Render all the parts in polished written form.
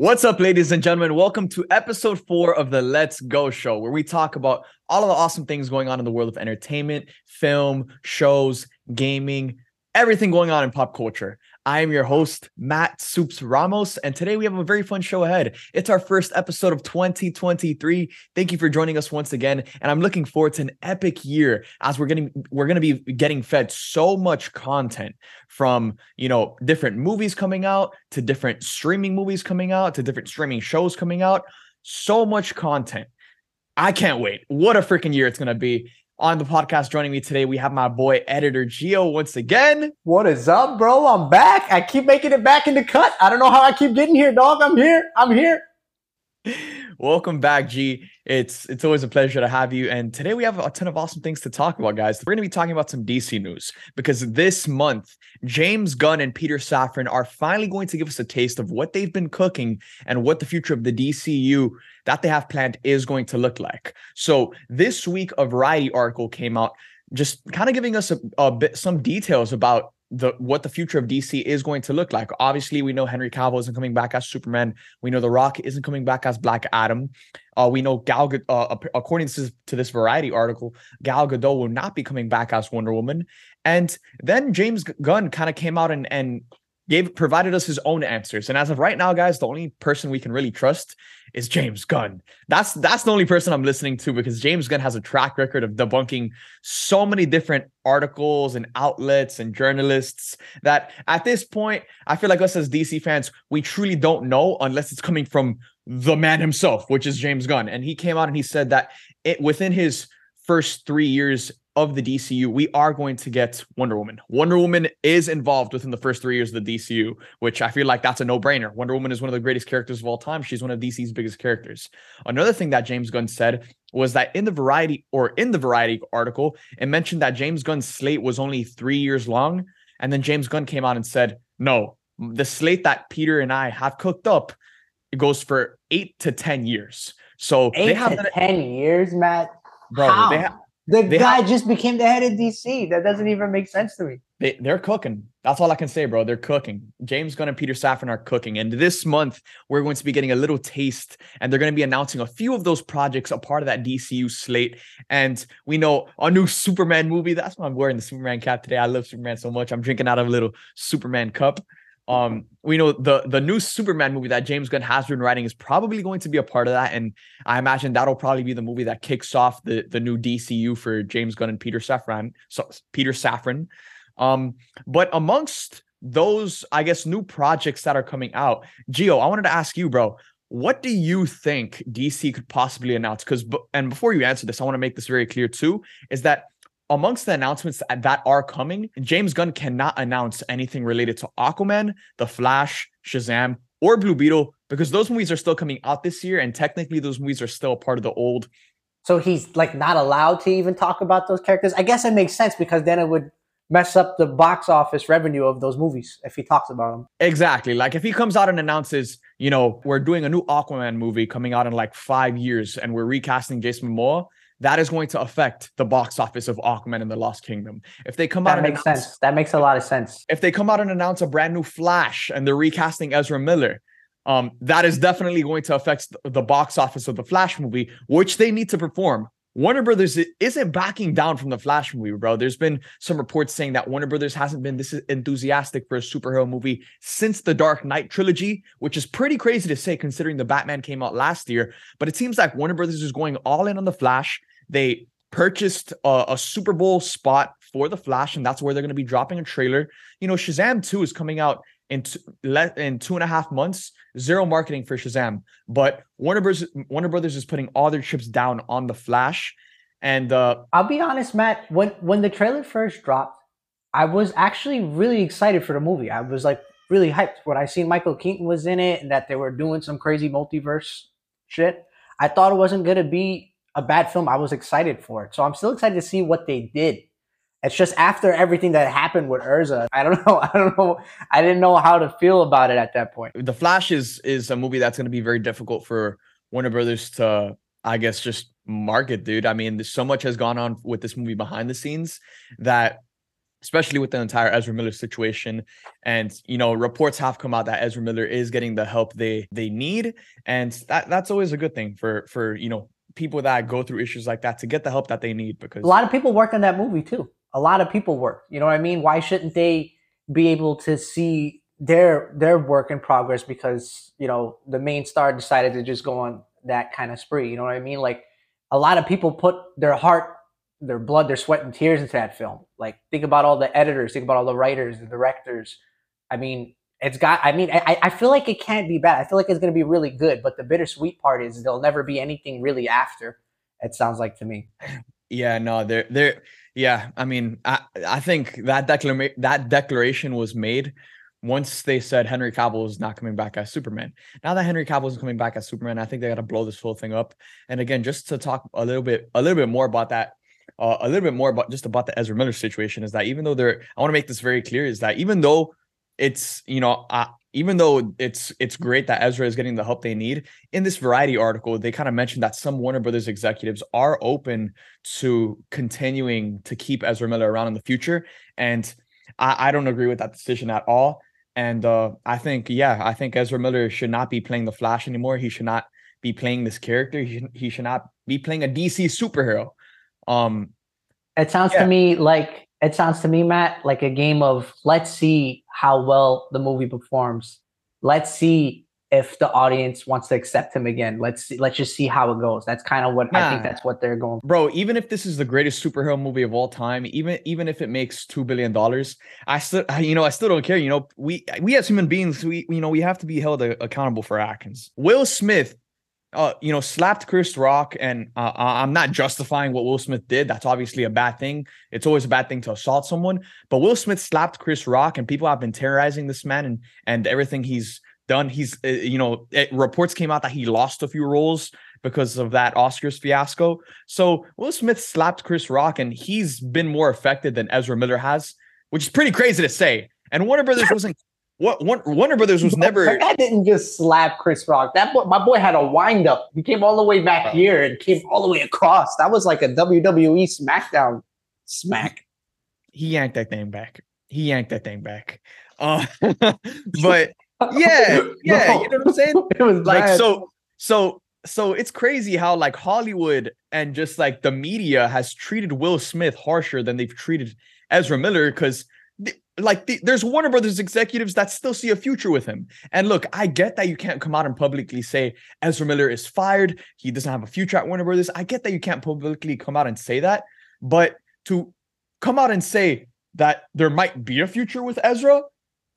What's up, ladies and gentlemen? Welcome to episode 4 of the Let's Go Show, where we talk about all of the awesome things going on in the world of entertainment, film, shows, gaming, everything going on in pop culture. I am your host, Matt Soups Ramos, and today we have a very fun show ahead. It's our first episode of 2023. Thank you for joining us once again, and I'm looking forward to an epic year as we're going to be getting fed so much content from, you know, different movies coming out to different streaming movies coming out to different streaming shows coming out. So much content. I can't wait. What a freaking year it's going to be. On the podcast joining me today, we have my boy, Editor Gio, once again. What is up, bro? I'm back. I keep making it back in the cut. I don't know how I keep getting here, dog. I'm here. Welcome back, G. It's always a pleasure to have you. And today we have a ton of awesome things to talk about, guys. We're going to be talking about some DC news because this month, James Gunn and Peter Safran are finally going to give us a taste of what they've been cooking and what the future of the DCU that they have planned is going to look like. So this week, a Variety article came out just kind of giving us some details about what the future of DC is going to look like. Obviously, we know Henry Cavill isn't coming back as Superman. We know The Rock isn't coming back as Black Adam. We know Gal Gadot, according to this Variety article, Gal Gadot will not be coming back as Wonder Woman. And then James Gunn kind of came out and provided us his own answers. And as of right now, guys, the only person we can really trust is James Gunn. That's the only person I'm listening to, because James Gunn has a track record of debunking so many different articles and outlets and journalists that at this point, I feel like us as DC fans, we truly don't know unless it's coming from the man himself, which is James Gunn. And he came out and he said that within his first 3 years of the DCU, we are going to get Wonder Woman. Wonder Woman is involved within the first 3 years of the DCU, which I feel like that's a no-brainer. Wonder Woman is one of the greatest characters of all time. She's one of DC's biggest characters. Another thing that James Gunn said was that in the Variety article, it mentioned that James Gunn's slate was only 3 years long. And then James Gunn came out and said, no, the slate that Peter and I have cooked up, it goes for 8 to 10 years. So 8 to 10 years, Matt? Bro, how? The guy just became the head of DC. That doesn't even make sense to me. They're cooking. That's all I can say, bro. They're cooking. James Gunn and Peter Safran are cooking. And this month, we're going to be getting a little taste, and they're going to be announcing a few of those projects, a part of that DCU slate. And we know a new Superman movie. That's why I'm wearing the Superman cap today. I love Superman so much. I'm drinking out of a little Superman cup. We know the new Superman movie that James Gunn has been writing is probably going to be a part of that. And I imagine that'll probably be the movie that kicks off the new DCU for James Gunn and Peter Safran. So Peter Safran. But amongst those, I guess, new projects that are coming out, Gio, I wanted to ask you, bro, what do you think DC could possibly announce? And before you answer this, I want to make this very clear too, is that amongst the announcements that are coming, James Gunn cannot announce anything related to Aquaman, The Flash, Shazam, or Blue Beetle, because those movies are still coming out this year, and technically those movies are still a part of the old. So he's like not allowed to even talk about those characters? I guess it makes sense, because then it would mess up the box office revenue of those movies if he talks about them. Exactly. Like if he comes out and announces, you know, we're doing a new Aquaman movie coming out in like 5 years and we're recasting Jason Momoa, that is going to affect the box office of Aquaman and the Lost Kingdom. If they come out and announce, sense. That makes a lot of sense. If they come out and announce a brand new Flash and they're recasting Ezra Miller, that is definitely going to affect the box office of the Flash movie, which they need to perform. Warner Brothers isn't backing down from the Flash movie, bro. There's been some reports saying that Warner Brothers hasn't been this enthusiastic for a superhero movie since the Dark Knight trilogy, which is pretty crazy to say considering the Batman came out last year. But it seems like Warner Brothers is going all in on the Flash. They purchased a Super Bowl spot for the Flash, and that's where they're going to be dropping a trailer. You know, Shazam 2 is coming out in 2.5 months. Zero marketing for Shazam. But Warner Brothers is putting all their chips down on the Flash. And I'll be honest, Matt, when the trailer first dropped, I was actually really excited for the movie. I was like really hyped when I seen Michael Keaton was in it and that they were doing some crazy multiverse shit. I thought it wasn't going to be a bad film. I was excited for it. So I'm still excited to see what they did. It's just after everything that happened with Urza, I don't know. I didn't know how to feel about it at that point. The Flash is a movie that's going to be very difficult for Warner Brothers to, I guess, just market, dude. I mean, so much has gone on with this movie behind the scenes that especially with the entire Ezra Miller situation. And, you know, reports have come out that Ezra Miller is getting the help they need. And that's always a good thing for, you know, people that go through issues like that to get the help that they need, because a lot of people work on that movie too. A lot of people work, you know what I mean? Why shouldn't they be able to see their work in progress because, you know, the main star decided to just go on that kind of spree? You know what I mean? Like, a lot of people put their heart, their blood, their sweat and tears into that film. Like, think about all the editors, think about all the writers, the directors. I mean, I feel like it can't be bad. I feel like it's going to be really good, but the bittersweet part is there'll never be anything really after, it sounds like to me. Yeah, no, yeah. I mean, I think that declaration was made once they said Henry Cavill is not coming back as Superman. Now that Henry Cavill is coming back as Superman, I think they got to blow this whole thing up. And again, just to talk a little bit more about that, about the Ezra Miller situation, is that even though I want to make this very clear, is that even though it's, you know, even though it's great that Ezra is getting the help they need, in this Variety article, they kind of mentioned that some Warner Brothers executives are open to continuing to keep Ezra Miller around in the future. And I don't agree with that decision at all. And I think Ezra Miller should not be playing the Flash anymore. He should not be playing this character. He should not be playing a DC superhero. It sounds to me, Matt, like a game of let's see how well the movie performs. Let's see if the audience wants to accept him again. Let's just see how it goes. That's kind of what I think that's what they're going for. Bro, even if this is the greatest superhero movie of all time, even if it makes $2 billion, I still don't care. You know, we as human beings, we have to be held accountable for our actions. Will Smith, slapped Chris Rock, and I'm not justifying what Will Smith did. That's obviously a bad thing. It's always a bad thing to assault someone. But Will Smith slapped Chris Rock, and people have been terrorizing this man and everything he's done. He's, reports came out that he lost a few roles because of that Oscars fiasco. So Will Smith slapped Chris Rock, and he's been more affected than Ezra Miller has, which is pretty crazy to say. And Warner Brothers wasn't. Warner Brothers was never. That didn't just slap Chris Rock. That boy, my boy, had a wind up. He came all the way back here and came all the way across. That was like a WWE SmackDown smack. He yanked that thing back. But yeah, no. You know what I'm saying? It was like bad. So it's crazy how like Hollywood and just like the media has treated Will Smith harsher than they've treated Ezra Miller, because. There's Warner Brothers executives that still see a future with him. And look, I get that you can't come out and publicly say Ezra Miller is fired. He doesn't have a future at Warner Brothers. I get that you can't publicly come out and say that. But to come out and say that there might be a future with Ezra,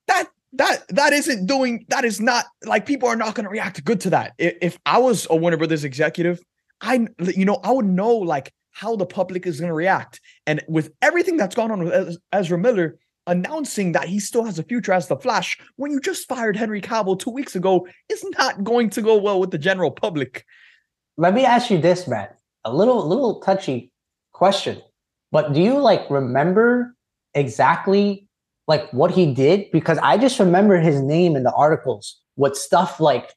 that is not people are not going to react good to that. If I was a Warner Brothers executive, I would know like how the public is going to react. And with everything that's gone on with Ezra Miller, announcing that he still has a future as the Flash when you just fired Henry Cavill 2 weeks ago is not going to go well with the general public. Let me ask you this, Matt. A little touchy question. But do you like remember exactly like what he did? Because I just remember his name in the articles with stuff like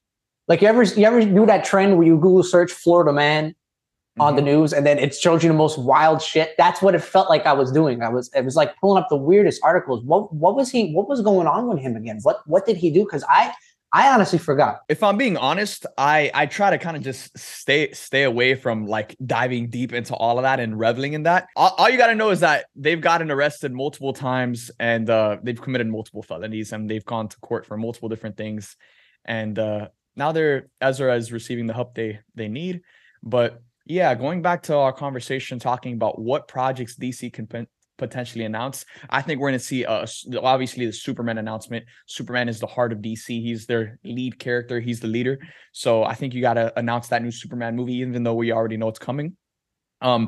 you ever do that trend where you Google search Florida man on the news, and then it shows you the most wild shit. That's what it felt like I was doing. It was like pulling up the weirdest articles. What was going on with him again? What did he do? Because I honestly forgot. If I'm being honest, I try to kind of just stay away from like diving deep into all of that and reveling in that. All you got to know is that they've gotten arrested multiple times, and they've committed multiple felonies, and they've gone to court for multiple different things. And now Ezra is receiving the help they need. But yeah, going back to our conversation talking about what projects DC can potentially announce, I think we're going to see obviously the Superman announcement. Superman is the heart of DC. He's their lead character. He's the leader. So I think you got to announce that new Superman movie, even though we already know it's coming. I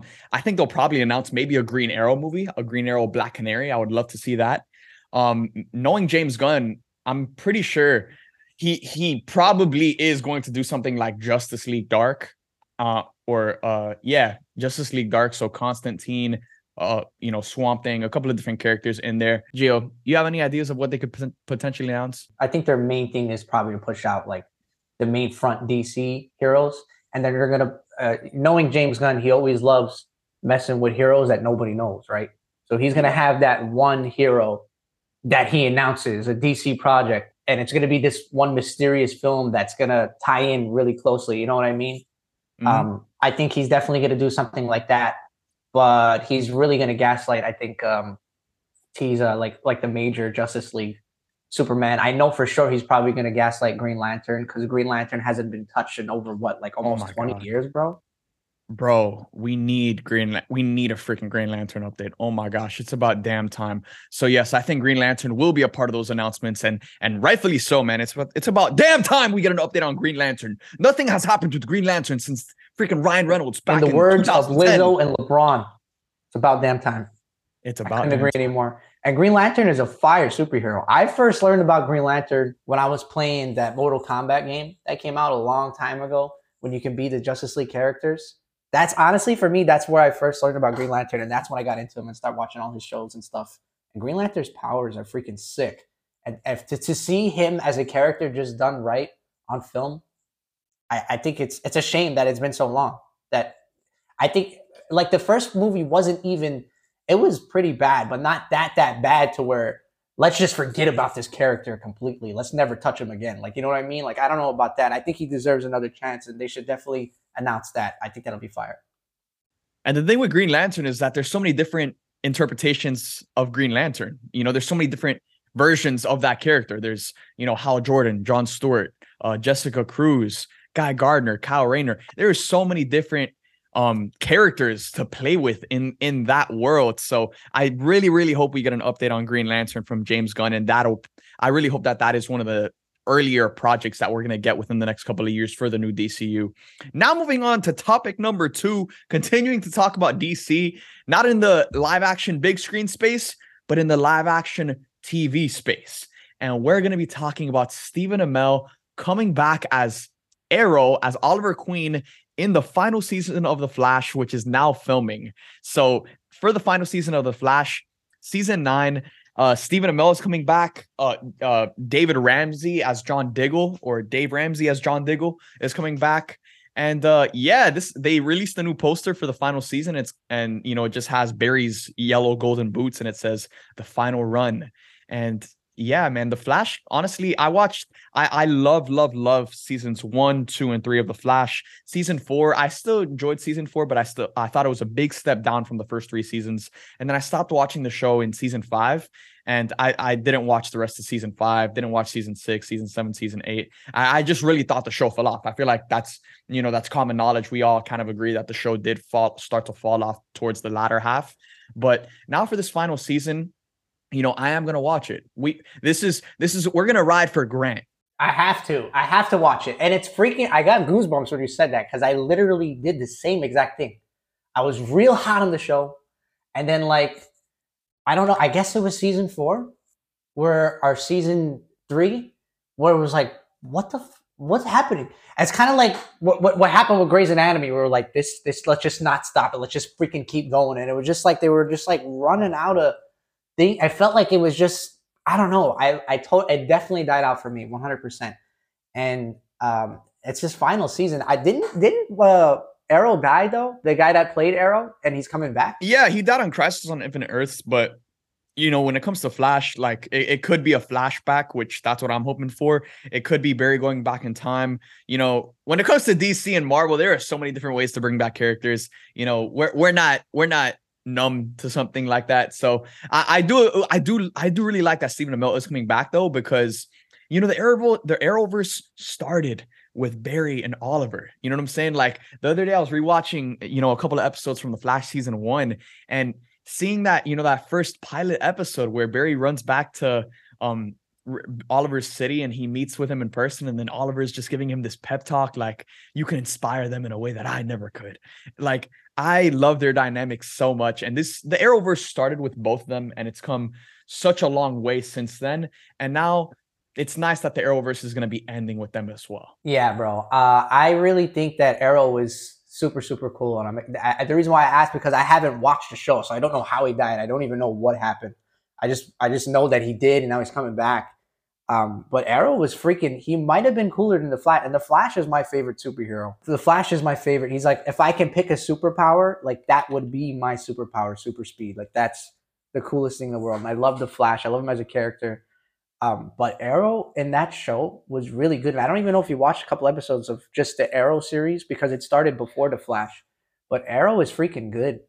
think they'll probably announce maybe a Green Arrow movie, a Green Arrow Black Canary. I would love to see that. Knowing James Gunn, I'm pretty sure he probably is going to do something like Justice League Dark. Justice League Dark. So Constantine, Swamp Thing, a couple of different characters in there. Gio, you have any ideas of what they could potentially announce? I think their main thing is probably to push out like the main front DC heroes. And then they're going to, knowing James Gunn, he always loves messing with heroes that nobody knows, right? So he's going to have that one hero that he announces, a DC project. And it's going to be this one mysterious film that's going to tie in really closely. You know what I mean? Mm-hmm. I think he's definitely going to do something like that. But he's really going to gaslight, I think, he's like the major Justice League Superman. I know for sure he's probably going to gaslight Green Lantern, because Green Lantern hasn't been touched in over, what, like almost 20 years, bro? Bro, we need a freaking Green Lantern update. Oh my gosh, it's about damn time. So yes, I think Green Lantern will be a part of those announcements, and rightfully so, man. It's about damn time we get an update on Green Lantern. Nothing has happened with Green Lantern since freaking Ryan Reynolds back in 2010. In the words of Lizzo and LeBron, it's about damn time. It's about. I couldn't agree anymore. And Green Lantern is a fire superhero. I first learned about Green Lantern when I was playing that Mortal Kombat game that came out a long time ago, when you can be the Justice League characters. That's honestly, for me, that's where I first learned about Green Lantern, and that's when I got into him and started watching all his shows and stuff. And Green Lantern's powers are freaking sick. And to see him as a character just done right on film, I think it's a shame that it's been so long. That I think, like, the first movie wasn't even, it was pretty bad, but not that bad to where let's just forget about this character completely. Let's never touch him again. Like, you know what I mean? Like, I don't know about that. I think he deserves another chance, and they should definitely announce that. I think that'll be fire. And the thing with Green Lantern is that there's so many different interpretations of Green Lantern. You know, there's so many different versions of that character. There's, you know, Hal Jordan, John Stewart, Jessica Cruz, Guy Gardner, Kyle Rayner. There are so many different characters to play with in that world. So I really, really hope we get an update on Green Lantern from James Gunn, and I really hope that is one of the earlier projects that we're going to get within the next couple of years for the new DCU. Now moving on to topic number two, continuing to talk about DC, not in the live action big screen space, but in the live action TV space. And we're going to be talking about Stephen Amell coming back as Arrow, as Oliver Queen, in the final season of The Flash, which is now filming. So for the final season of The Flash, season 9, Stephen Amell is coming back. David Ramsey as John Diggle, or Dave Ramsey as John Diggle, is coming back. And they released a new poster for the final season. It just has Barry's yellow golden boots, and it says the final run. And yeah, man, The Flash, honestly, I love seasons 1, 2, and 3 of The Flash. Season 4, I still enjoyed season 4, but I thought it was a big step down from the first 3 seasons. And then I stopped watching the show in season 5, and I didn't watch the rest of season 5, didn't watch season 6, season 7, season 8. I just really thought the show fell off. I feel like that's common knowledge. We all kind of agree that the show did start to fall off towards the latter half. But now for this final season, you know, I am going to watch it. We're going to ride for Grant. I have to watch it. And it's freaking, I got goosebumps when you said that, because I literally did the same exact thing. I was real hot on the show. And then, like, I don't know, I guess it was season 4 where it was like, what's happening? It's kind of like what happened with Grey's Anatomy. We were like, this, let's just not stop it. Let's just freaking keep going. And it was just like, they were just like running out of, I felt like it was just, I don't know. It definitely died out for me, 100%. And it's his final season. Didn't Arrow die though? The guy that played Arrow, and he's coming back. Yeah, he died on Crisis on Infinite Earths. But you know, when it comes to Flash, like it could be a flashback, which that's what I'm hoping for. It could be Barry going back in time. You know, when it comes to DC and Marvel, there are so many different ways to bring back characters. You know, we're not numb to something like that. So I do really like that Stephen Amell is coming back though, because you know the Arrowverse started with Barry and Oliver. You know what I'm saying? Like the other day I was rewatching, you know, a couple of episodes from The Flash season 1, and seeing that, you know, that first pilot episode where Barry runs back to Oliver's city and he meets with him in person, and then Oliver is just giving him this pep talk like, you can inspire them in a way that I never could. Like, I love their dynamic so much, and the Arrowverse started with both of them, and it's come such a long way since then. And now it's nice that the Arrowverse is going to be ending with them as well. Yeah, bro, I really think that Arrow was super, super cool, and the reason why I asked, because I haven't watched the show, so I don't know how he died. I don't even know what happened. I just know that he did, and now he's coming back. But Arrow was freaking, he might have been cooler than The Flash. And The Flash is my favorite superhero. The Flash is my favorite. He's like, if I can pick a superpower, like that would be my superpower, super speed. Like that's the coolest thing in the world. And I love The Flash. I love him as a character. But Arrow in that show was really good. And I don't even know if you watched a couple episodes of just the Arrow series because it started before The Flash. But Arrow is freaking good.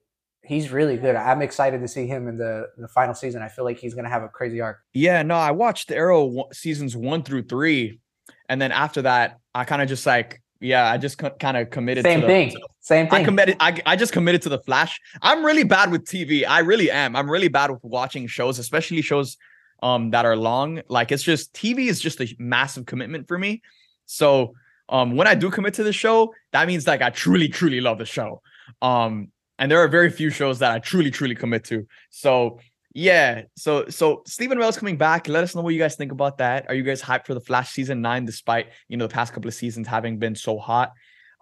He's really good. I'm excited to see him in the final season. I feel like he's going to have a crazy arc. Yeah, no, I watched the Arrow seasons 1 through 3. And then after that, I kind of just like, yeah, I just kind of committed. Same thing. I just committed to The Flash. I'm really bad with TV. I really am. I'm really bad with watching shows, especially shows that are long. Like, it's just, TV is just a massive commitment for me. So when I do commit to the show, that means like I truly, truly love the show. And there are very few shows that I truly, truly commit to. So yeah. So Stephen Amell's coming back. Let us know what you guys think about that. Are you guys hyped for The Flash season 9, despite, you know, the past couple of seasons having been so hot?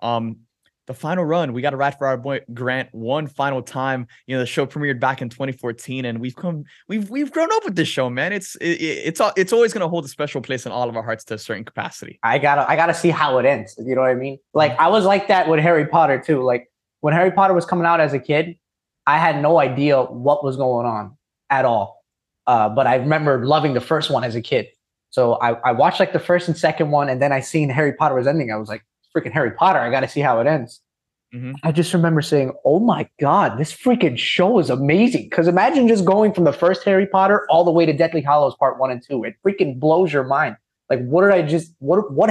The final run, we got to ride for our boy Grant one final time. You know, the show premiered back in 2014, and we've grown up with this show, man. It's always going to hold a special place in all of our hearts to a certain capacity. I gotta see how it ends. You know what I mean? Like, I was like that with Harry Potter too. Like, when Harry Potter was coming out as a kid, I had no idea what was going on at all. But I remember loving the first one as a kid. So I watched like the first and second one, and then I seen Harry Potter was ending. I was like, freaking Harry Potter, I got to see how it ends. Mm-hmm. I just remember saying, oh my God, this freaking show is amazing. Because imagine just going from the first Harry Potter all the way to Deathly Hallows Part 1 and 2. It freaking blows your mind. Like, what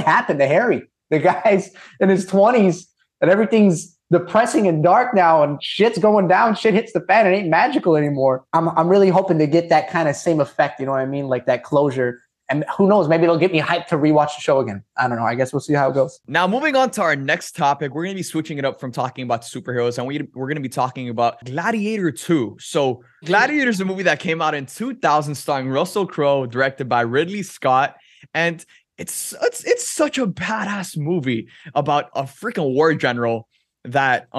happened to Harry? The guy's in his 20s and everything's depressing and dark now, and shit's going down, shit hits the fan, it ain't magical anymore. I'm really hoping to get that kind of same effect, you know what I mean? Like that closure. And who knows, maybe it'll get me hyped to rewatch the show again. I don't know. I guess we'll see how it goes. Now, moving on to our next topic, we're going to be switching it up from talking about superheroes, and we're going to be talking about Gladiator 2. So Gladiator is a movie that came out in 2000 starring Russell Crowe, directed by Ridley Scott. And it's such a badass movie about a freaking war general that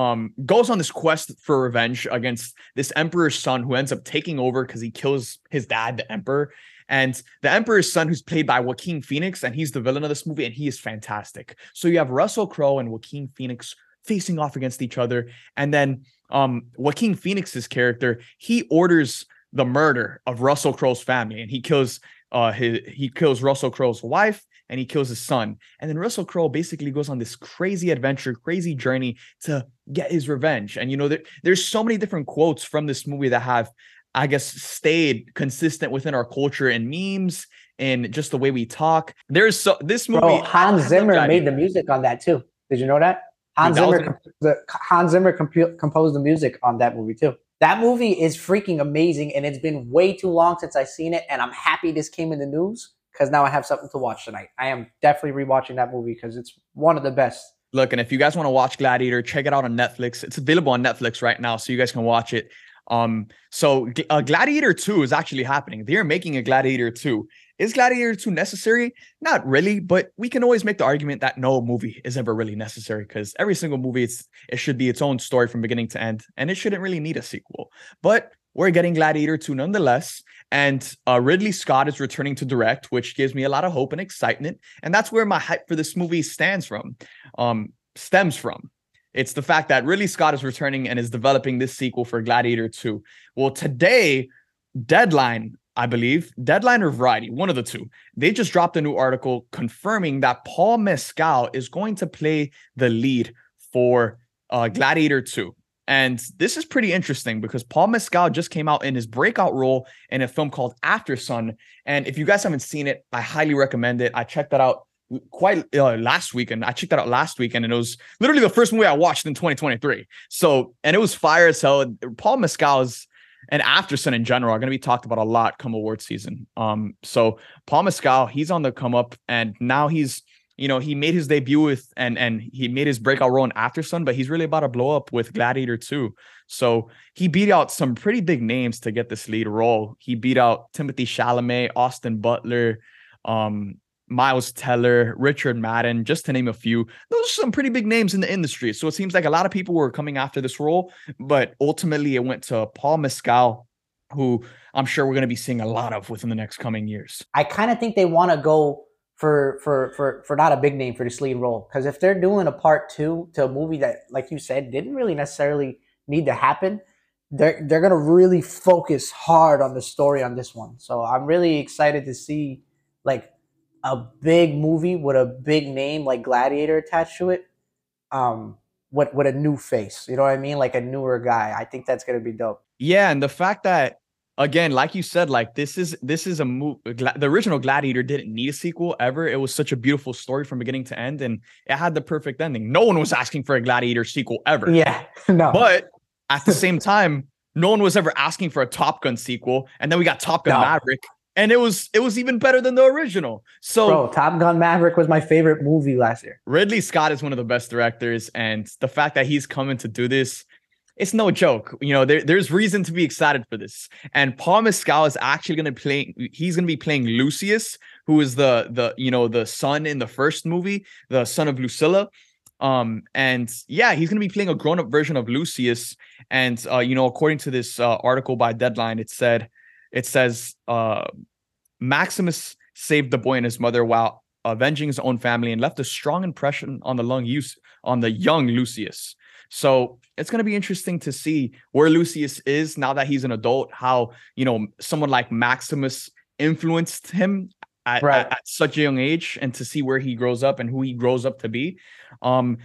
goes on this quest for revenge against this emperor's son, who ends up taking over because he kills his dad, the emperor. And the emperor's son, who's played by Joaquin Phoenix, and he's the villain of this movie, and he is fantastic. So you have Russell Crowe and Joaquin Phoenix facing off against each other. And then Joaquin Phoenix's character, he orders the murder of Russell Crowe's family, and he kills he kills Russell Crowe's wife, and he kills his son. And then Russell Crowe basically goes on this crazy adventure, crazy journey to get his revenge. And, you know, there's so many different quotes from this movie that have, I guess, stayed consistent within our culture and memes and just the way we talk. There's so this movie. Bro, Hans Zimmer made the music on that too. Did you know that? Hans Zimmer composed the music on that movie too. That movie is freaking amazing, and it's been way too long since I've seen it, and I'm happy this came in the news because now I have something to watch tonight. I am definitely rewatching that movie because it's one of the best. Look, and if you guys want to watch Gladiator, check it out on Netflix. It's available on Netflix right now, so you guys can watch it. So Gladiator 2 is actually happening. They're making a Gladiator 2. Is Gladiator 2 necessary? Not really, but we can always make the argument that no movie is ever really necessary, because every single movie, it should be its own story from beginning to end, and it shouldn't really need a sequel. But we're getting Gladiator 2 nonetheless, and Ridley Scott is returning to direct, which gives me a lot of hope and excitement, and that's where my hype for this movie stems from. It's the fact that Ridley Scott is returning and is developing this sequel for Gladiator 2. Well, today, Deadline or Variety, one of the two, they just dropped a new article confirming that Paul Mescal is going to play the lead for Gladiator 2. And this is pretty interesting because Paul Mescal just came out in his breakout role in a film called After Sun. And if you guys haven't seen it, I highly recommend it. I checked that out last weekend, and it was literally the first movie I watched in 2023. So, and it was fire as hell. Paul Mescal's and After Sun in general are going to be talked about a lot come award season. So Paul Mescal, he's on the come up, and now he's, you know, he made his debut with and he made his breakout role in After Sun, but he's really about to blow up with Gladiator 2. So he beat out some pretty big names to get this lead role. He beat out Timothée Chalamet, Austin Butler, Miles Teller, Richard Madden, just to name a few. Those are some pretty big names in the industry. So it seems like a lot of people were coming after this role, but ultimately it went to Paul Mescal, who I'm sure we're going to be seeing a lot of within the next coming years. I kind of think they want to go for not a big name for this lead role, because if they're doing a part 2 to a movie that, like you said, didn't really necessarily need to happen, they're gonna really focus hard on the story on this one. So I'm really excited to see like a big movie with a big name like Gladiator attached to it, with a new face. You know what I mean? Like a newer guy. I think that's gonna be dope. Yeah, and the fact that, again, like you said, like this is a movie. The original Gladiator didn't need a sequel ever. It was such a beautiful story from beginning to end, and it had the perfect ending. No one was asking for a Gladiator sequel ever. Yeah, no. But at the same time, no one was ever asking for a Top Gun sequel, and then we got Top Gun Maverick, and it was even better than the original. So, bro, Top Gun Maverick was my favorite movie last year. Ridley Scott is one of the best directors, and the fact that he's coming to do this, it's no joke. You know, there's reason to be excited for this. And Paul Mescal is actually going to play. He's going to be playing Lucius, who is the son in the first movie, the son of Lucilla. And yeah, he's going to be playing a grown up version of Lucius. And, according to this article by Deadline, it says Maximus saved the boy and his mother while avenging his own family and left a strong impression on the young Lucius. So it's going to be interesting to see where Lucius is now that he's an adult, how, someone like Maximus influenced him at such a young age, and to see where he grows up and who he grows up to be. Honestly,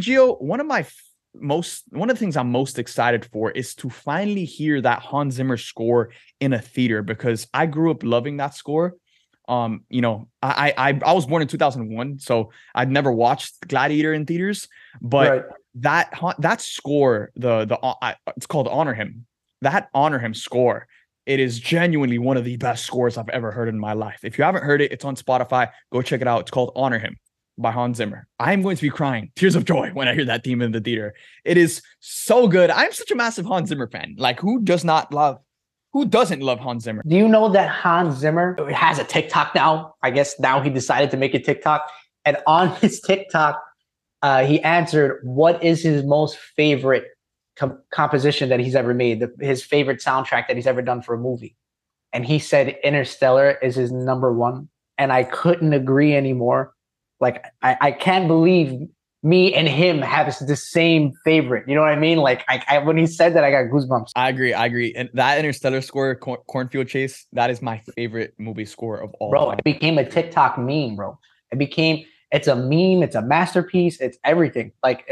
Gio, one of the things I'm most excited for is to finally hear that Hans Zimmer score in a theater, because I grew up loving that score. I was born in 2001, so I'd never watched Gladiator in theaters, but that score, it's called Honor Him. That Honor Him score, it is genuinely one of the best scores I've ever heard in my life. If you haven't heard it, it's on Spotify. Go check it out. It's called Honor Him by Hans Zimmer. I'm going to be crying tears of joy when I hear that theme in the theater. It is so good. I'm such a massive Hans Zimmer fan. Like, who doesn't love Hans Zimmer? Do you know that Hans Zimmer has a TikTok now? I guess now he decided to make a TikTok. And on his TikTok, he answered, what is his most favorite composition that he's ever made? His favorite soundtrack that he's ever done for a movie. And he said Interstellar is his number one. And I couldn't agree anymore. Like, I can't believe me and him have the same favorite. You know what I mean? Like, I when he said that, I got goosebumps. I agree. And that Interstellar score, Cornfield Chase, that is my favorite movie score of all. Bro, it became a TikTok meme, bro. It's a meme. It's a masterpiece. It's everything. Like,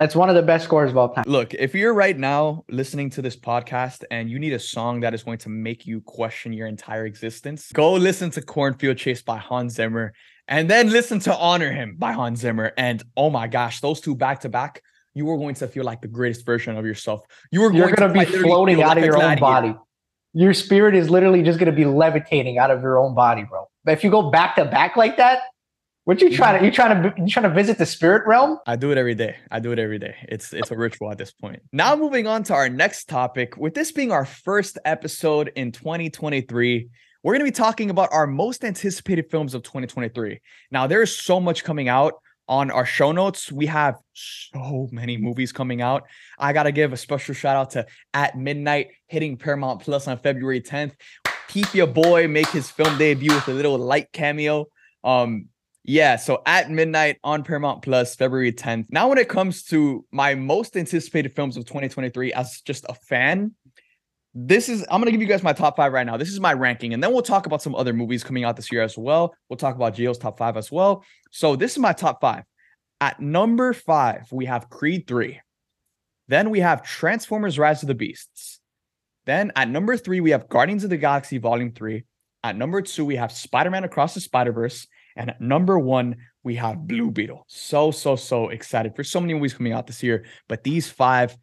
that's one of the best scores of all time. Look, if you're right now listening to this podcast and you need a song that is going to make you question your entire existence, go listen to Cornfield Chase by Hans Zimmer. And then listen to Honor Him by Hans Zimmer. And oh my gosh, those two back to back, you are going to feel like the greatest version of yourself. You're going to be floating out of your own body. Your spirit is literally just going to be levitating out of your own body, bro. But if you go back to back like that, what you trying to visit the spirit realm? I do it every day. It's a ritual at this point. Now moving on to our next topic. With this being our first episode in 2023, we're going to be talking about our most anticipated films of 2023. Now, there is so much coming out on our show notes. We have so many movies coming out. I got to give a special shout out to At Midnight, hitting Paramount Plus on February 10th. Keep your boy make his film debut with a little light cameo. So At Midnight on Paramount Plus, February 10th. Now, when it comes to my most anticipated films of 2023 as just a fan, I'm going to give you guys my top five right now. This is my ranking. And then we'll talk about some other movies coming out this year as well. We'll talk about Gio's top five as well. So this is my top five. At number five, we have Creed 3. Then we have Transformers Rise of the Beasts. Then at number three, we have Guardians of the Galaxy Volume 3. At number two, we have Spider-Man Across the Spider-Verse. And at number one, we have Blue Beetle. So excited for so many movies coming out this year. But these five,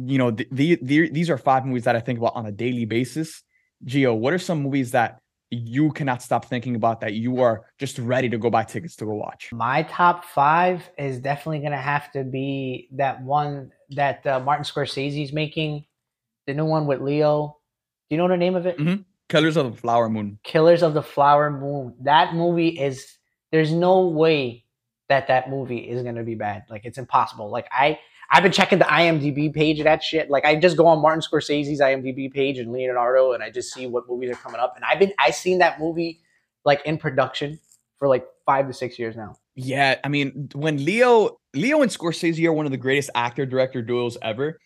these are five movies that I think about on a daily basis. Gio, what are some movies that you cannot stop thinking about that you are just ready to go buy tickets to go watch? My top five is definitely going to have to be that one that Martin Scorsese is making, the new one with Leo. Do you know the name of it? Mm-hmm. Killers of the Flower Moon. Killers of the Flower Moon. That movie there's no way that movie is going to be bad. Like, it's impossible. Like, I've been checking the IMDb page of that shit. Like, I just go on Martin Scorsese's IMDb page and Leonardo, and I just see what movies are coming up. And I've seen that movie like in production for like 5 to 6 years now. Yeah, I mean, when Leo and Scorsese are one of the greatest actor-director duos ever.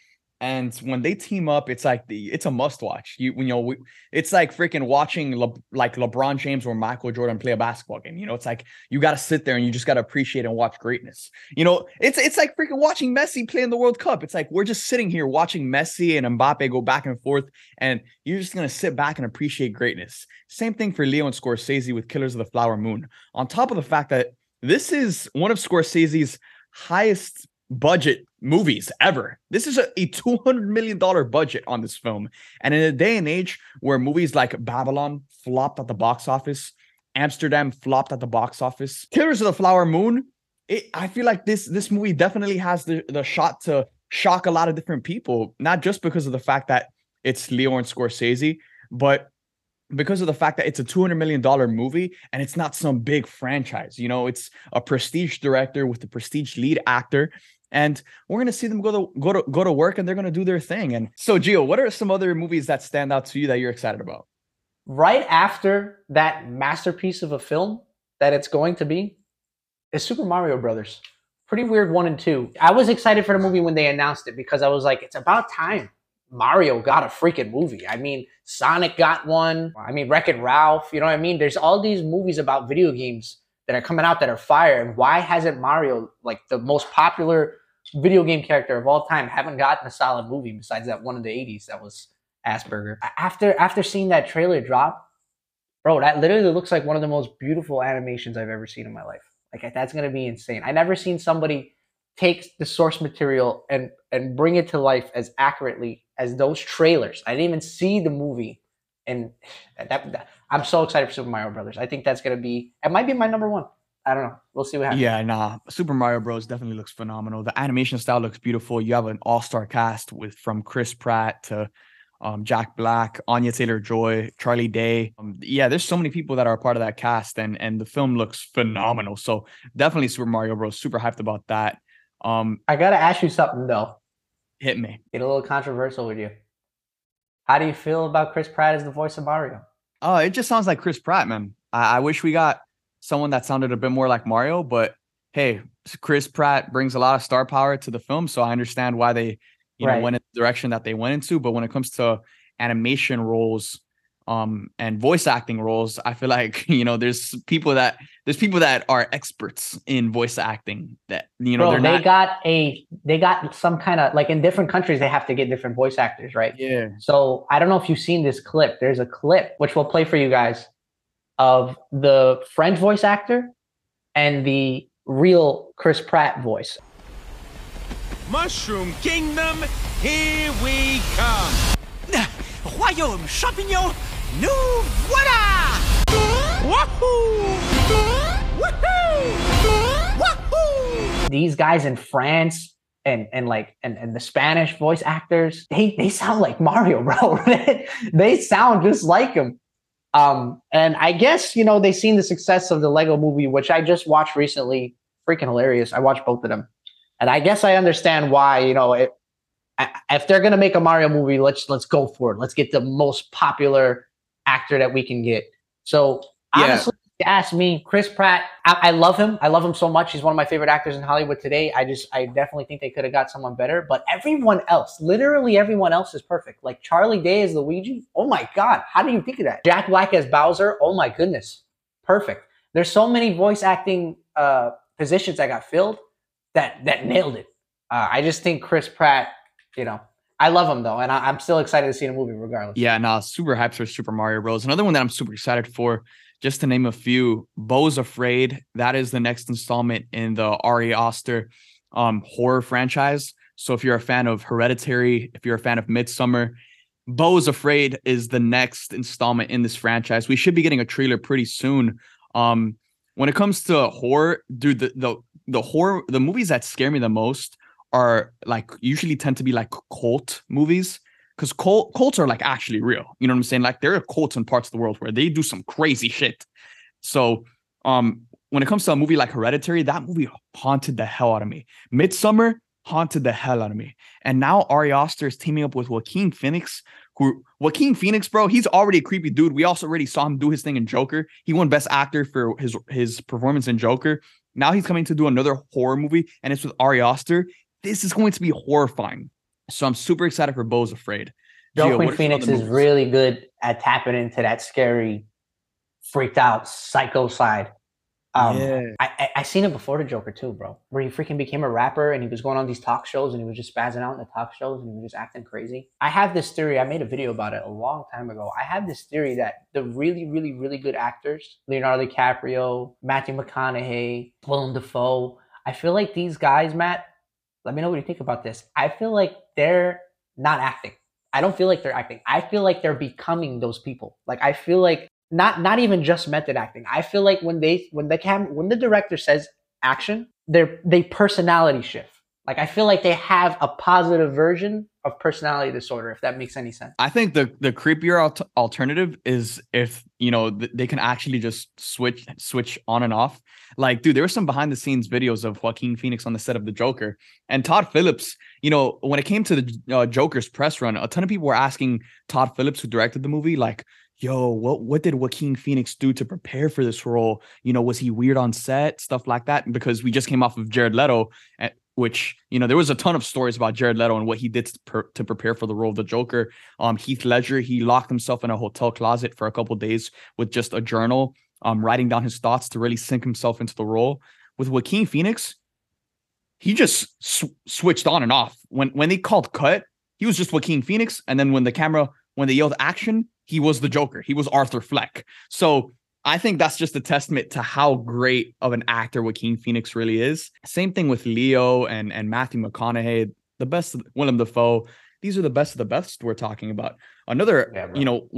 And when they team up, it's like it's a must watch. It's like freaking watching LeBron James or Michael Jordan play a basketball game. You know, it's like you got to sit there and you just got to appreciate and watch greatness. You know, it's like freaking watching Messi play in the World Cup. It's like we're just sitting here watching Messi and Mbappe go back and forth, and you're just going to sit back and appreciate greatness. Same thing for Leo and Scorsese with Killers of the Flower Moon. On top of the fact that this is one of Scorsese's highest budget movies ever. This is a $200 million budget on this film. And in a day and age where movies like Babylon flopped at the box office, Amsterdam flopped at the box office, Killers of the Flower Moon, I feel like this movie definitely has the shot to shock a lot of different people, not just because of the fact that it's Leo and Scorsese, but because of the fact that it's a $200 million movie and it's not some big franchise. You know, it's a prestige director with a prestige lead actor, and we're going to see them go to work, and they're going to do their thing. And so, Gio, what are some other movies that stand out to you that you're excited about? Right after that masterpiece of a film that it's going to be is Super Mario Brothers. Pretty weird 1 and 2. I was excited for the movie when they announced it because I was like, it's about time Mario got a freaking movie. I mean, Sonic got one. I mean, Wreck-It Ralph. You know what I mean? There's all these movies about video games that are coming out that are fire. And why hasn't Mario, like the most popular video game character of all time, haven't gotten a solid movie besides that one in the 80s that was Asperger? After seeing that trailer drop, bro, that literally looks like one of the most beautiful animations I've ever seen in my life. Like, that's going to be insane. I never seen somebody take the source material and bring it to life as accurately as those trailers. I didn't even see the movie, and I'm so excited for Super Mario Brothers. I think that's gonna be, it might be my number one. I don't know. We'll see what happens. Yeah, nah. Super Mario Bros. Definitely looks phenomenal. The animation style looks beautiful. You have an all-star cast from Chris Pratt to Jack Black, Anya Taylor-Joy, Charlie Day. Yeah, there's so many people that are a part of that cast, and the film looks phenomenal. So definitely Super Mario Bros. Super hyped about that. I gotta ask you something though. Hit me. Get a little controversial with you. How do you feel about Chris Pratt as the voice of Mario? Oh, it just sounds like Chris Pratt, man. I wish we got someone that sounded a bit more like Mario, but hey, Chris Pratt brings a lot of star power to the film, so I understand why they you know went in the direction that they went into. But when it comes to animation roles and voice acting roles, I feel like, you know, there's people that are experts in voice acting that, you know, they got some kind of, like, in different countries they have to get different voice actors, right? Yeah. So I don't know if you've seen this clip. There's a clip which we'll play for you guys of the French voice actor and the real Chris Pratt voice. Mushroom Kingdom, here we come. Royaume champignon, nous voilà! Wahoo! Wahoo! Wahoo! These guys in France and the Spanish voice actors, they sound like Mario, bro. They sound just like him. And I guess, you know, they've seen the success of the Lego movie, which I just watched recently. Freaking hilarious. I watched both of them. And I guess I understand why, you know, if they're gonna make a Mario movie, let's go for it. Let's get the most popular actor that we can get. So honestly, if you ask me, Chris Pratt, I love him. I love him so much. He's one of my favorite actors in Hollywood today. I definitely think they could have got someone better. But everyone else, literally everyone else, is perfect. Like Charlie Day as Luigi. Oh my God, how do you think of that? Jack Black as Bowser. Oh my goodness, perfect. There's so many voice acting positions that got filled that nailed it. I just think Chris Pratt, you know, I love him though, and I'm still excited to see the movie regardless. Yeah, no, super hyped for Super Mario Bros. Another one that I'm super excited for, just to name a few, Beau's Afraid. That is the next installment in the Ari Aster horror franchise. So if you're a fan of Hereditary, if you're a fan of Midsommar, Beau's Afraid is the next installment in this franchise. We should be getting a trailer pretty soon. When it comes to horror, dude, the movies that scare me the most are like usually tend to be like cult movies, because cults are like actually real. You know what I'm saying? Like there are cults in parts of the world where they do some crazy shit. So when it comes to a movie like Hereditary, that movie haunted the hell out of me. Midsommar haunted the hell out of me. And now Ari Aster is teaming up with Joaquin Phoenix, bro, he's already a creepy dude. We also already saw him do his thing in Joker. He won Best Actor for his performance in Joker. Now he's coming to do another horror movie, and it's with Ari Aster. This is going to be horrifying. So I'm super excited for Beau's Afraid. Joaquin Phoenix is really good at tapping into that scary, freaked out, psycho side. I seen it before the Joker too, bro, where he freaking became a rapper and he was going on these talk shows and he was just spazzing out in the talk shows and he was just acting crazy. I have this theory. I made a video about it a long time ago. I have this theory that the really, really, really good actors, Leonardo DiCaprio, Matthew McConaughey, Willem Dafoe, I feel like these guys, Matt, let me know what you think about this. I feel like they're not acting. I don't feel like they're acting. I feel like they're becoming those people. Like, I feel like Not even just method acting. I feel like when the director says action, they personality shift. Like, I feel like they have a positive version of personality disorder, if that makes any sense. I think the creepier alternative is if, you know, they can actually just switch on and off. Like, dude, there were some behind the scenes videos of Joaquin Phoenix on the set of The Joker, and Todd Phillips, you know, when it came to the Joker's press run, a ton of people were asking Todd Phillips, who directed the movie, like, yo, what did Joaquin Phoenix do to prepare for this role? You know, was he weird on set? Stuff like that. Because we just came off of Jared Leto, which, you know, there was a ton of stories about Jared Leto and what he did to prepare for the role of the Joker. Heath Ledger, he locked himself in a hotel closet for a couple of days with just a journal, writing down his thoughts to really sink himself into the role. With Joaquin Phoenix, he just switched on and off. When they called cut, he was just Joaquin Phoenix. And then when they yelled action, he was the Joker. He was Arthur Fleck. So I think that's just a testament to how great of an actor Joaquin Phoenix really is. Same thing with Leo and Matthew McConaughey, the best, Willem Dafoe. These are the best of the best we're talking about. Another, you know,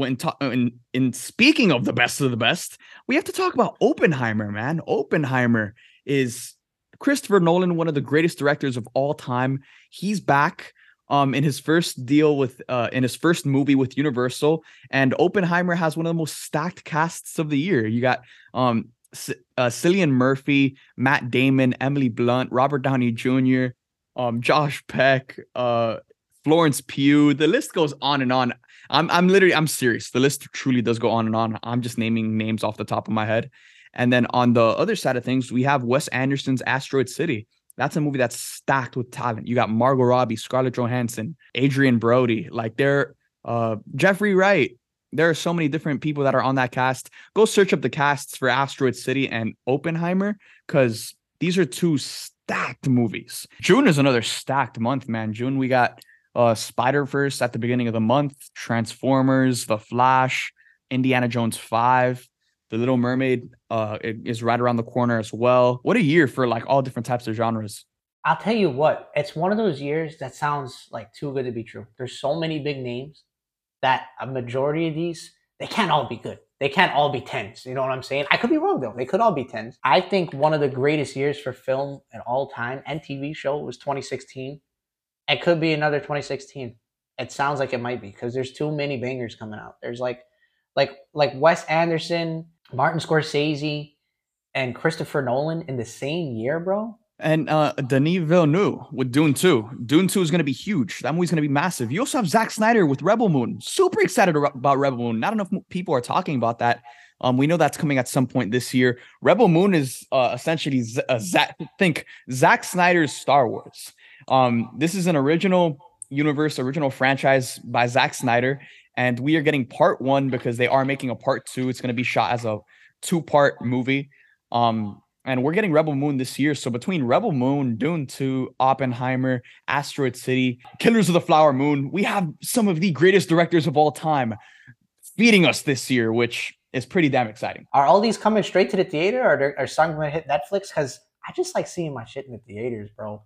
in speaking of the best of the best, we have to talk about Oppenheimer, man. Oppenheimer is Christopher Nolan, one of the greatest directors of all time. He's back. In his first deal with, in his first movie with Universal, and Oppenheimer has one of the most stacked casts of the year. You got Cillian Murphy, Matt Damon, Emily Blunt, Robert Downey Jr., Josh Peck, Florence Pugh. The list goes on and on. I'm serious. The list truly does go on and on. I'm just naming names off the top of my head. And then on the other side of things, we have Wes Anderson's Asteroid City. That's a movie that's stacked with talent. You got Margot Robbie, Scarlett Johansson, Adrien Brody, like they're Jeffrey Wright. There are so many different people that are on that cast. Go search up the casts for Asteroid City and Oppenheimer, because these are two stacked movies. June is another stacked month, man. June, we got Spider-Verse at the beginning of the month, Transformers, The Flash, Indiana Jones 5. The Little Mermaid is right around the corner as well. What a year for like all different types of genres. I'll tell you what, it's one of those years that sounds like too good to be true. There's so many big names that a majority of these, they can't all be good. They can't all be 10s. You know what I'm saying? I could be wrong though. They could all be 10s. I think one of the greatest years for film and all time and TV show was 2016. It could be another 2016. It sounds like it might be, because there's too many bangers coming out. There's like Wes Anderson, Martin Scorsese, and Christopher Nolan in the same year, bro. And Denis Villeneuve with Dune 2. Dune 2 is going to be huge. That movie's going to be massive. You also have Zack Snyder with Rebel Moon. Super excited about Rebel Moon. Not enough people are talking about that. We know that's coming at some point this year. Rebel Moon is essentially Zack Snyder's Star Wars. This is an original universe, original franchise by Zack Snyder. And we are getting part one because they are making a part two. It's going to be shot as a two-part movie. And we're getting Rebel Moon this year. So between Rebel Moon, Dune 2, Oppenheimer, Asteroid City, Killers of the Flower Moon, we have some of the greatest directors of all time feeding us this year, which is pretty damn exciting. Are all these coming straight to the theater, or are some going to hit Netflix? Because I just like seeing my shit in the theaters, bro.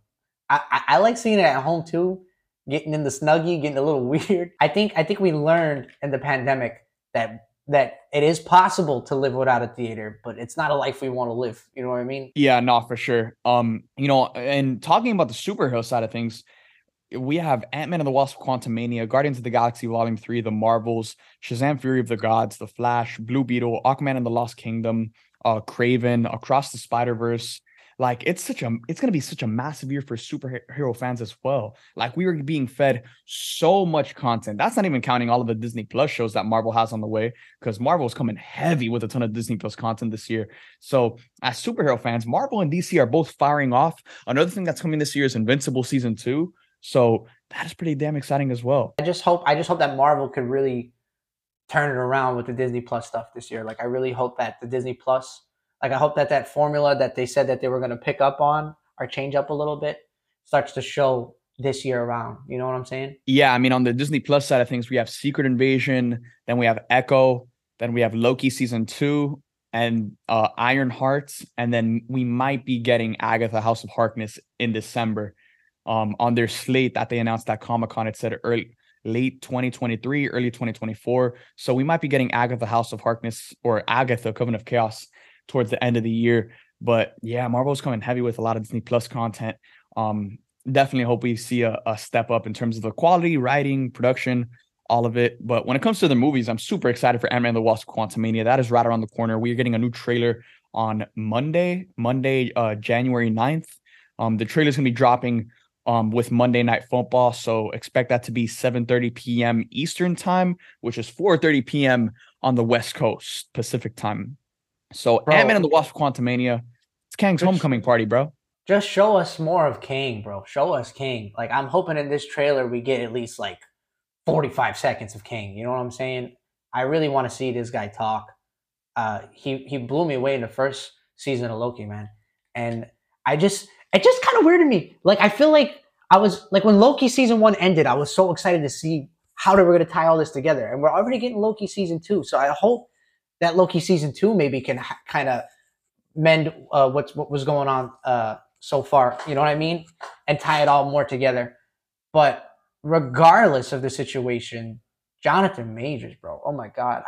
I like seeing it at home too. Getting in the Snuggie, getting a little weird. I think we learned in the pandemic that it is possible to live without a theater, but it's not a life we want to live. You know what I mean? Yeah, no, for sure. You know, and talking about the superhero side of things, we have Ant-Man and the Wasp: Quantumania, Guardians of the Galaxy Volume 3, The Marvels, Shazam: Fury of the Gods, The Flash, Blue Beetle, Aquaman and the Lost Kingdom, Kraven, Across the Spider-Verse. Like, it's going to be such a massive year for superhero fans as well. Like, we were being fed so much content. That's not even counting all of the Disney Plus shows that Marvel has on the way, because Marvel's coming heavy with a ton of Disney Plus content this year. So as superhero fans, Marvel and DC are both firing off. Another thing that's coming this year is Invincible Season 2. So that's pretty damn exciting as well. I just hope that Marvel could really turn it around with the Disney Plus stuff this year. Like, I really hope that the Disney Plus, like, I hope that that formula that they said that they were going to pick up on or change up a little bit starts to show this year around. You know what I'm saying? Yeah. I mean, on the Disney Plus side of things, we have Secret Invasion, then we have Echo, then we have Loki season 2 and Ironheart. And then we might be getting Agatha House of Harkness in December. On their slate that they announced at Comic-Con, it said late 2023, early 2024. So we might be getting Agatha House of Harkness or Agatha Covenant of Chaos towards the end of the year. But yeah, Marvel's coming heavy with a lot of Disney Plus content. Definitely hope we see a step up in terms of the quality, writing, production, all of it. But when it comes to the movies, I'm super excited for Ant-Man and the Wasp: Quantumania. That is right around the corner. We are getting a new trailer on Monday, January 9th. The trailer is going to be dropping with Monday Night Football. So expect that to be 7:30 p.m. Eastern time, which is 4:30 p.m. on the West Coast Pacific time. So Ant-Man and the Wasp: Quantumania, it's Kang's homecoming party, bro. Just show us more of Kang, bro. Show us Kang. Like, I'm hoping in this trailer we get at least like 45 seconds of Kang. You know what I'm saying? I really want to see this guy talk. He blew me away in the first season of Loki, man. And it's just kind of weird to me. Like, I feel like I was like, when Loki season 1 ended, I was so excited to see how they were going to tie all this together. And we're already getting Loki season 2. So I hope that Loki season 2 maybe can kind of mend what was going on so far. You know what I mean? And tie it all more together. But regardless of the situation, Jonathan Majors, bro. Oh my God.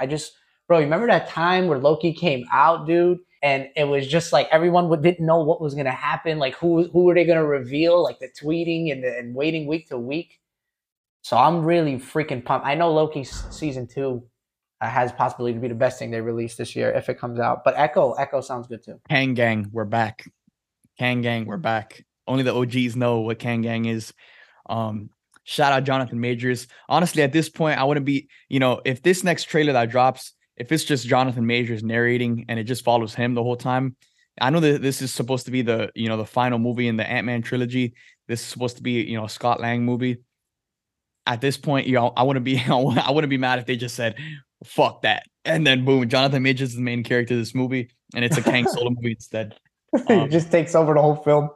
Bro, remember that time where Loki came out, dude? And it was just like everyone didn't know what was going to happen. Like, who were they going to reveal? Like, the tweeting and waiting week to week. So I'm really freaking pumped. I know Loki season 2 has possibility to be the best thing they release this year if it comes out. But Echo sounds good too. Kang Gang, we're back. Kang Gang, we're back. Only the OGs know what Kang Gang is. Shout out Jonathan Majors. Honestly, at this point, I wouldn't be, if this next trailer that drops, if it's just Jonathan Majors narrating and it just follows him the whole time. I know that this is supposed to be the final movie in the Ant-Man trilogy. This is supposed to be, a Scott Lang movie. At this point, I wouldn't be mad if they just said, fuck that. And then boom, Jonathan Majors is the main character of this movie. And it's a Kang solo movie instead. It just takes over the whole film.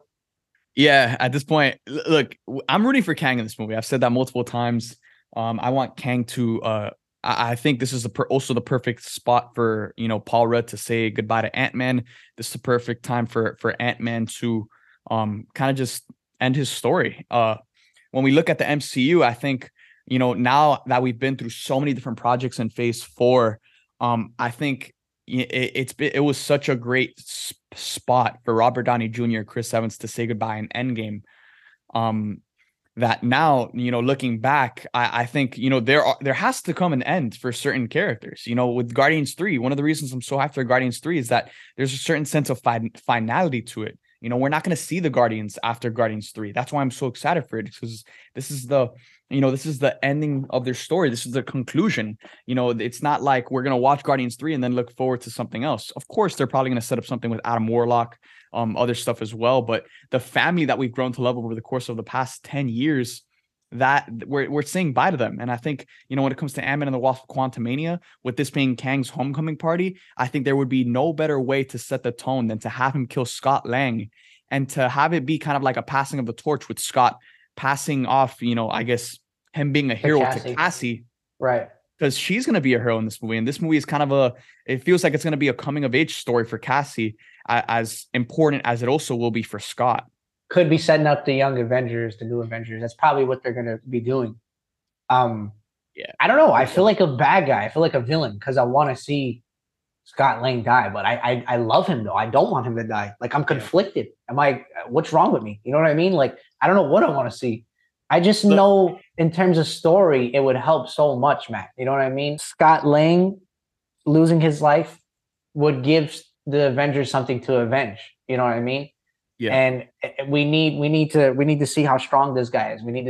Yeah, at this point, look, I'm rooting for Kang in this movie. I've said that multiple times. I want Kang to. I think this is also the perfect spot for Paul Rudd to say goodbye to Ant-Man. This is the perfect time for Ant-Man to kind of just end his story. When we look at the MCU, I think now that we've been through so many different projects in Phase 4, I think it was such a great spot for Robert Downey Jr., Chris Evans to say goodbye in Endgame. That now, looking back, I think, there has to come an end for certain characters. With Guardians 3, one of the reasons I'm so hyped for Guardians 3 is that there's a certain sense of finality to it. We're not going to see the Guardians after Guardians 3. That's why I'm so excited for it, because this is the ending of their story. This is the conclusion. It's not like we're going to watch Guardians 3 and then look forward to something else. Of course, they're probably going to set up something with Adam Warlock, other stuff as well. But the family that we've grown to love over the course of the past 10 years, that we're saying bye to them. And I think, when it comes to Ant-Man and the Wasp: Quantumania, with this being Kang's homecoming party, I think there would be no better way to set the tone than to have him kill Scott Lang and to have it be kind of like a passing of the torch, with Scott passing off, I guess him being a hero to Cassie. Right. Because she's going to be a hero in this movie. And this movie is kind of it feels like it's going to be a coming of age story for Cassie, as important as it also will be for Scott. Could be setting up the new Avengers. That's probably what they're going to be doing. Yeah, I don't know. I feel like a bad guy. I feel like a villain, because I want to see Scott Lang die. But I love him, though. I don't want him to die. Like, I'm conflicted. What's wrong with me? You know what I mean? Like, I don't know what I want to see. I just know in terms of story, it would help so much, Matt. You know what I mean? Scott Lang losing his life would give the Avengers something to avenge. You know what I mean? Yeah. And we need to see how strong this guy is. We need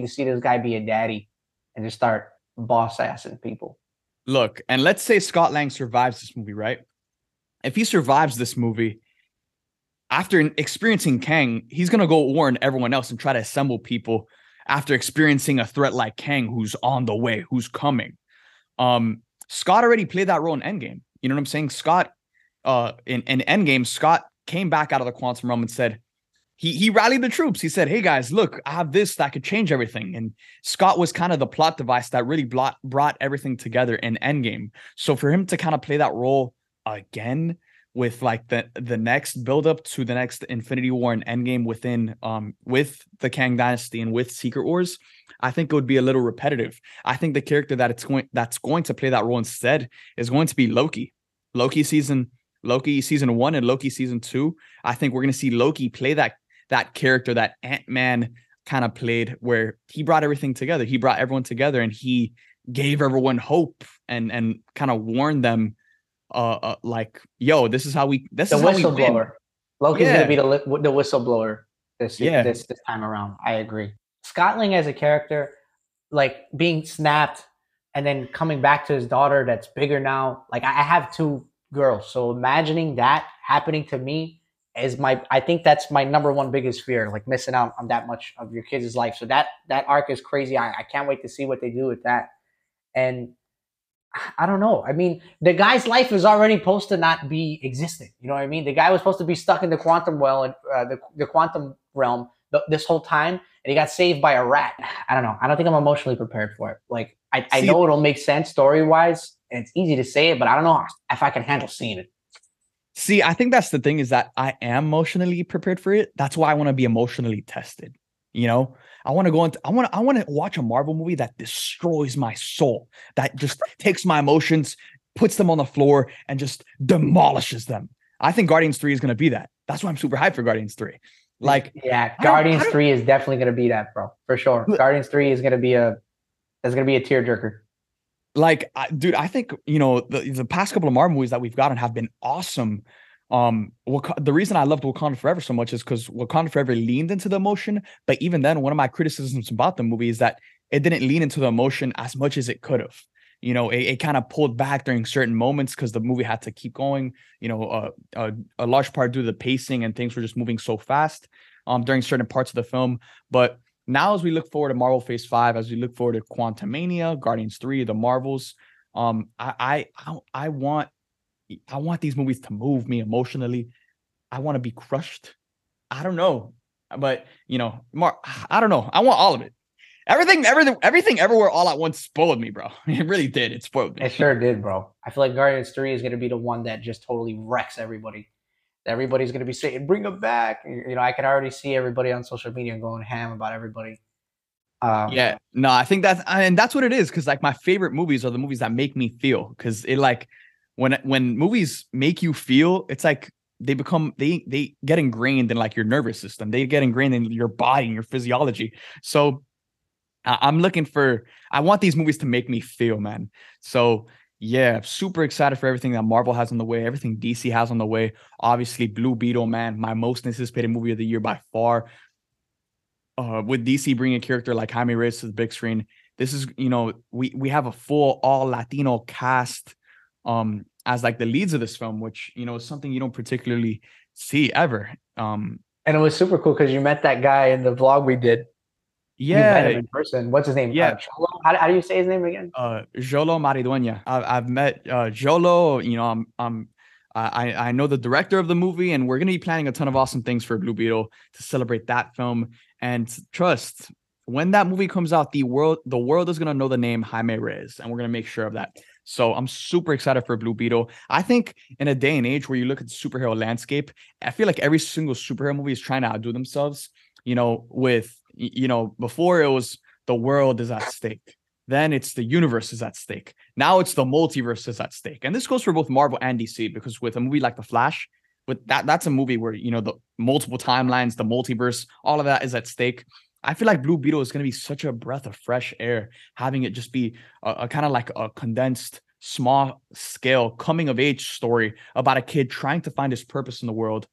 to see this guy be a daddy and just start boss-assing people. Look, and let's say Scott Lang survives this movie, right? If he survives this movie, after experiencing Kang, he's going to go warn everyone else and try to assemble people after experiencing a threat like Kang, who's on the way, who's coming. Scott already played that role in Endgame. You know what I'm saying? Scott, in Endgame, Scott came back out of the quantum realm and said, he rallied the troops. He said, hey guys, look, I have this that could change everything. And Scott was kind of the plot device that really brought everything together in Endgame. So for him to kind of play that role again with like the next buildup to the next Infinity War and Endgame within with the Kang Dynasty and with Secret Wars, I think it would be a little repetitive. I think the character that that's going to play that role instead is going to be Loki. Loki season 1 and Loki season 2. I think we're going to see Loki play that character that Ant-Man kind of played, where he brought everything together. He brought everyone together and he gave everyone hope and kind of warned them like, yo, this is how we win. Loki's going to be the whistleblower this time around. I agree. Scott Lang as a character, like being snapped and then coming back to his daughter that's bigger now. Like I have 2 girls. So imagining that happening to me I think that's my #1 biggest fear, like missing out on that much of your kids' life. So that arc is crazy. I can't wait to see what they do with that. And I don't know. I mean, the guy's life is already supposed to not be existing. You know what I mean? The guy was supposed to be stuck in the quantum well, the quantum realm this whole time, and he got saved by a rat. I don't know. I don't think I'm emotionally prepared for it. Like I know it'll make sense story-wise, and it's easy to say it, but I don't know if I can handle seeing it. See, I think that's the thing, is that I am emotionally prepared for it. That's why I want to be emotionally tested. You know, I want to go into, I want to watch a Marvel movie that destroys my soul, that just takes my emotions, puts them on the floor, and just demolishes them. I think Guardians 3 is going to be that. That's why I'm super hyped for Guardians 3. Like, yeah, Guardians 3 is definitely going to be that, bro, for sure. Guardians 3 is going to be a tearjerker. Like, dude, I think, you know, the past couple of Marvel movies that we've gotten have been awesome. The reason I loved Wakanda Forever so much is because Wakanda Forever leaned into the emotion. But even then, one of my criticisms about the movie is that it didn't lean into the emotion as much as it could have. You know, it kind of pulled back during certain moments because the movie had to keep going, you know, a large part due to the pacing, and things were just moving so fast during certain parts of the film. But now, as we look forward to Marvel Phase 5, as we look forward to Quantumania, Guardians 3, the Marvels, I want these movies to move me emotionally. I want to be crushed. I don't know, but you know, I don't know. I want all of it. Everything, everywhere, all at once spoiled me, bro. It really did. It spoiled me. It sure did, bro. I feel like Guardians 3 is going to be the one that just totally wrecks everybody. Everybody's going to be saying, bring him back. You know, I can already see everybody on social media going ham about everybody. I think that's what it is. Cause like my favorite movies are the movies that make me feel. Cause it, like when movies make you feel, it's like they get ingrained in like your nervous system. They get ingrained in your body and your physiology. So I want these movies to make me feel, man. So yeah, super excited for everything that Marvel has on the way, everything DC has on the way. Obviously, Blue Beetle, man, my most anticipated movie of the year by far. With DC bringing a character like Jaime Reyes to the big screen, this is, you know, we have a full all-Latino cast as like the leads of this film, which, you know, is something you don't particularly see ever. And it was super cool because you met that guy in the vlog we did. Yeah, you met him in person. What's his name? Yeah, Jolo. How do you say his name again? Jolo Maridueña. I've met Jolo. You know, I know the director of the movie, and we're gonna be planning a ton of awesome things for Blue Beetle to celebrate that film. And trust, when that movie comes out, the world is gonna know the name Jaime Reyes, and we're gonna make sure of that. So I'm super excited for Blue Beetle. I think in a day and age where you look at the superhero landscape, I feel like every single superhero movie is trying to outdo themselves. You know, before it was the world is at stake. Then it's the universe is at stake. Now it's the multiverse is at stake. And this goes for both Marvel and DC, because with a movie like The Flash, with that's a movie where, you know, the multiple timelines, the multiverse, all of that is at stake. I feel like Blue Beetle is going to be such a breath of fresh air, having it just be a kind of like a condensed, small scale coming of age story about a kid trying to find his purpose in the world,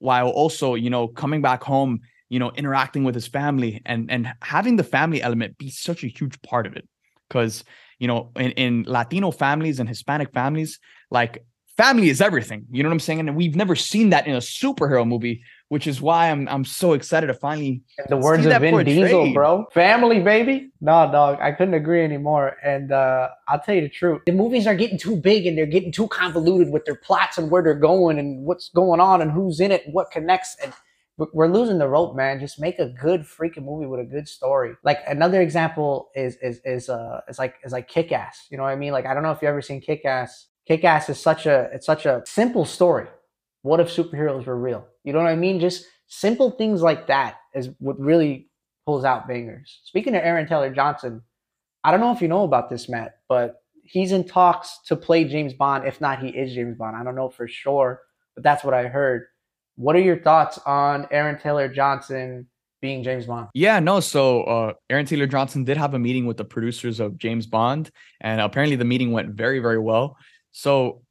while also, you know, coming back home, you know, interacting with his family and having the family element be such a huge part of it. Because, you know, in Latino families and Hispanic families, like family is everything. You know what I'm saying? And we've never seen that in a superhero movie which is why I'm so excited to finally the words of Vin Diesel, bro. Family, baby. No, dog, I couldn't agree anymore. And I'll tell you the truth. The movies are getting too big and they're getting too convoluted with their plots and where they're going and what's going on and who's in it and what connects. And we're losing the rope, man. Just make a good freaking movie with a good story. Like another example is like Kick-Ass. You know what I mean? Like, I don't know if you've ever seen Kick-Ass. Kick-Ass is such a simple story. What if superheroes were real? You know what I mean? Just simple things like that is what really pulls out bangers. Speaking of Aaron Taylor Johnson, I don't know if you know about this, Matt, but he's in talks to play James Bond. If not, he is James Bond. I don't know for sure, but that's what I heard. What are your thoughts on Aaron Taylor Johnson being James Bond? Yeah, no. So Aaron Taylor Johnson did have a meeting with the producers of James Bond, and apparently the meeting went very, very well. So,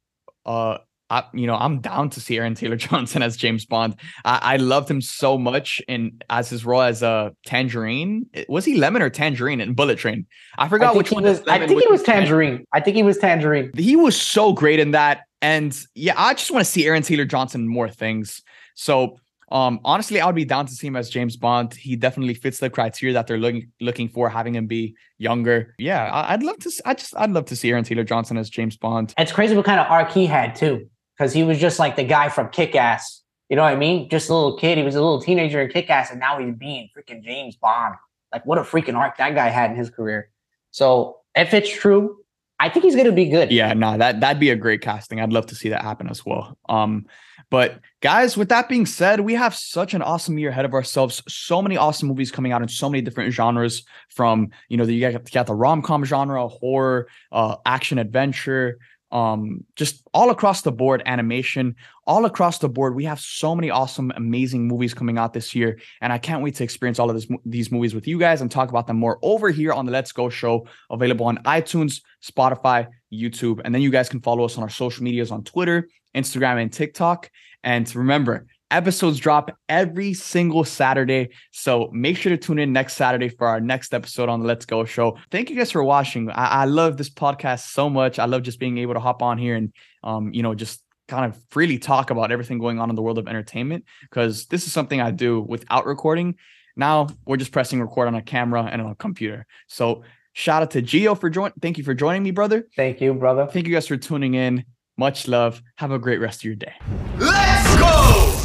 I'm down to see Aaron Taylor Johnson as James Bond. I loved him so much in as his role as Tangerine. Was he Lemon or Tangerine in Bullet Train? I forgot which one. I think he was Tangerine. I think he was Tangerine. He was so great in that. And yeah, I just want to see Aaron Taylor Johnson in more things. So honestly, I would be down to see him as James Bond. He definitely fits the criteria that they're looking for, having him be younger. Yeah, I'd love to see Aaron Taylor Johnson as James Bond. It's crazy what kind of arc he had too, because he was just like the guy from Kick-Ass. You know what I mean? Just a little kid. He was a little teenager in Kick-Ass, and now he's being freaking James Bond. Like, what a freaking arc that guy had in his career. So if it's true, I think he's going to be good. Yeah, no, that'd be a great casting. I'd love to see that happen as well. But guys, with that being said, we have such an awesome year ahead of ourselves. So many awesome movies coming out in so many different genres, from, you got the rom-com genre, horror, action adventure, just all across the board, animation, all across the board. We have so many awesome, amazing movies coming out this year. And I can't wait to experience all of these movies with you guys and talk about them more over here on the Let's Go Show, available on iTunes, Spotify, YouTube. And then you guys can follow us on our social medias on Twitter, Instagram, and TikTok. And remember, episodes drop every single Saturday. So make sure to tune in next Saturday for our next episode on the Let's Go Show. Thank you guys for watching. I love this podcast so much. I love just being able to hop on here and, just kind of freely talk about everything going on in the world of entertainment, because this is something I do without recording. Now we're just pressing record on a camera and on a computer. So shout out to Gio for joining. Thank you for joining me, brother. Thank you, brother. Thank you guys for tuning in. Much love. Have a great rest of your day. Let's go!